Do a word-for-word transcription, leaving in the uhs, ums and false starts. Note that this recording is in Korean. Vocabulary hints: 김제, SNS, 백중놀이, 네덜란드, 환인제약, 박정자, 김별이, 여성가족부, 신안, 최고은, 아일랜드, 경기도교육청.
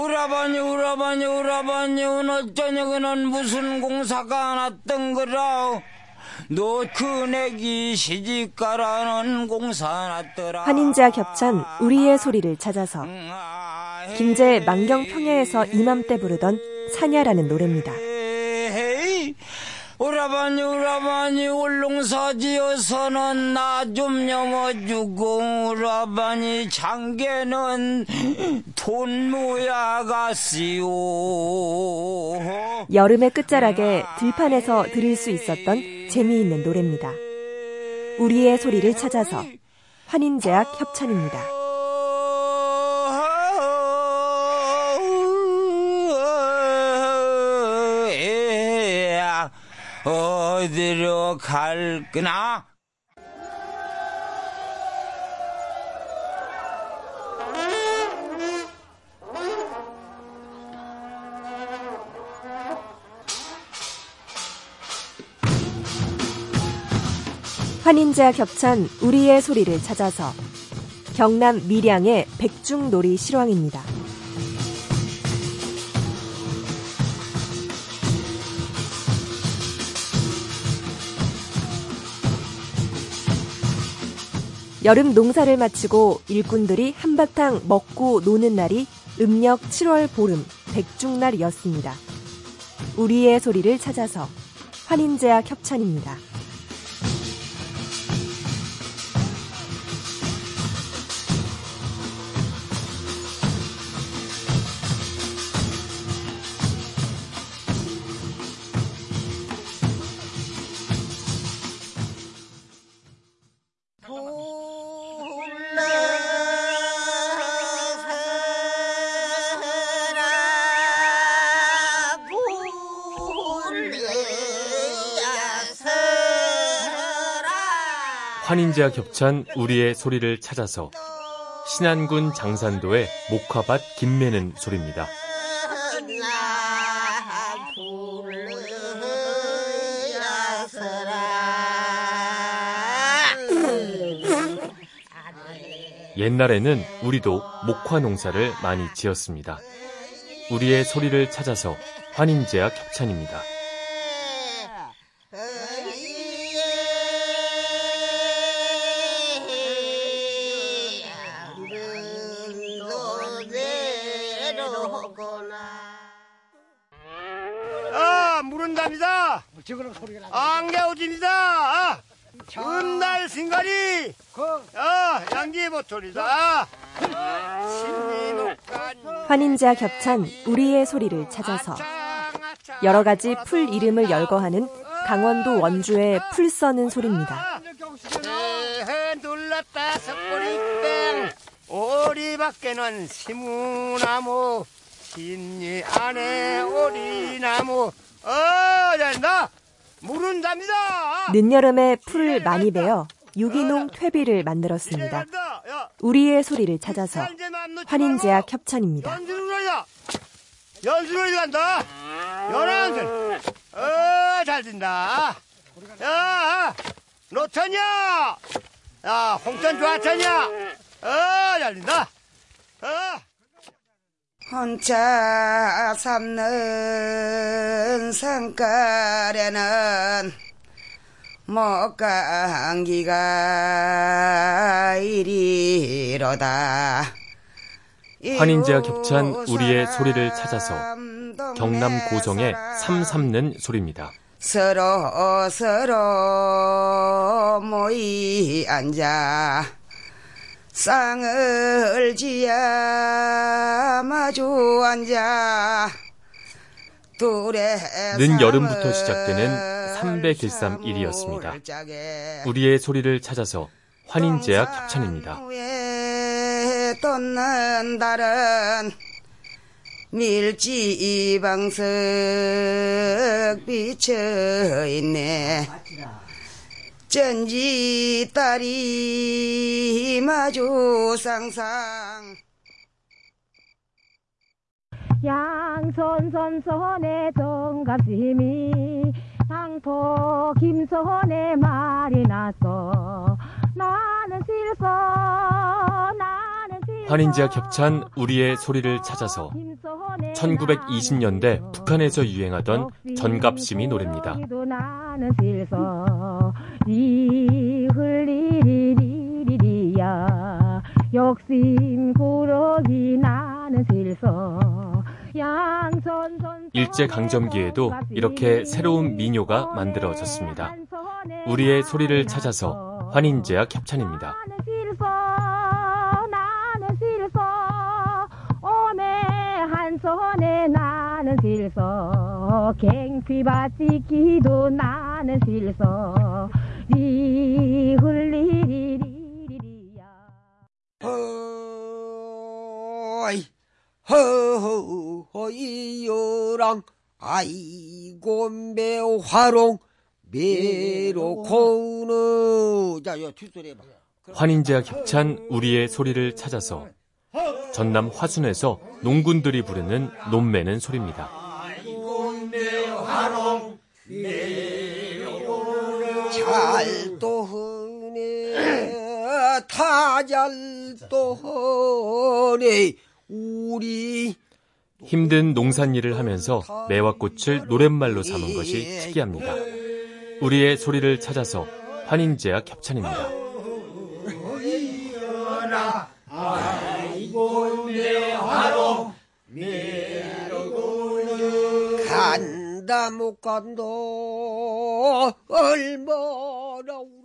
오라바니 오라바니 오라바니 오늘 저녁에는 무슨 공사가 났던거라. 너 큰애기 시집가라는 공사 났더라. 환인제와 겹찬 우리의 소리를 찾아서, 김제 만경평야에서 이맘때 부르던 사냐라는 노래입니다. 오라바니 오라바니 울릉사지어서는 나 좀 넘어주고, 오라바니 장계는 돈모야가시오. 여름의 끝자락에 들판에서 들을 수 있었던 재미있는 노래입니다. 우리의 소리를 찾아서, 환인제약 협찬입니다. 어디로 갈거나? 환인제와 겹찬 우리의 소리를 찾아서, 경남 밀양의 백중놀이 실황입니다. 여름 농사를 마치고 일꾼들이 한바탕 먹고 노는 날이 음력 칠월 보름 백중날이었습니다. 우리의 소리를 찾아서, 환인제약 협찬입니다. 환인제와 겹찬 우리의 소리를 찾아서, 신안군 장산도의 목화밭 김매는 소리입니다. 옛날에는 우리도 목화 농사를 많이 지었습니다. 우리의 소리를 찾아서, 환인제약 협찬입니다. 안겨오집니다. 은날 승관이 양지모토리다. 환인제와 겹찬 우리의 소리를 찾아서, 여러 가지 풀 이름을 열거하는 강원도 원주의 풀 써는 소리입니다. 둘렀다 석고리땡 오리밖에는 시무나무 신이 안에 오리나무 어 된다. 모른답니다. 늦여름에 풀을 많이 베어 유기농 퇴비를 만들었습니다. 우리의 소리를 찾아서, 환인제약 협찬입니다. 연수로 간다. 연안들. 어, 잘 된다. 야, 노천이야. 야, 홍천 좌천이야. 어, 잘 된다. 어. 혼자 삼는 산가래는 목감기가 이리로다. 환인제와 겹찬 우리의 소리를 찾아서, 경남 고성의 삼 삼는 소리입니다. 서로 서로 모이 앉아 쌍을 지야 마주 앉아. 늦여름부터 시작되는 삼백십삼 일이었습니다. 우리의 소리를 찾아서, 환인제약 협찬입니다. 돋는 달은 밀지방석 비쳐있네. 전지 딸이 마주 상상. 양손손손의 동갑심이 당토 김손의 말이 났어. 나는 실소 나는 실소 환인제약 협찬 우리의 소리를 찾아서 천구백이십 년대 북한에서 유행하던 전갑심이 노래입니다. 일제강점기에도 이렇게 새로운 민요가 만들어졌습니다. 우리의 소리를 찾아서 환인제약 협찬입니다. 손에 나는 실서 갱피바지기도 나는 실서 리흘리리리리야 허이 허허 허이요랑 아이고 매우 화롱 매로 고우누 자요 뒷소리 해봐. 환인제약 협찬 우리의 소리를 찾아서 전남 화순에서 농군들이 부르는 논매는 소리입니다. 잘도하네 타잘도하네 우리 힘든 농산일을 하면서 매화꽃을 노랫말로 삼은 것이 특이합니다. 우리의 소리를 찾아서 환인제약 협찬입니다. 간다 못 간다 얼마나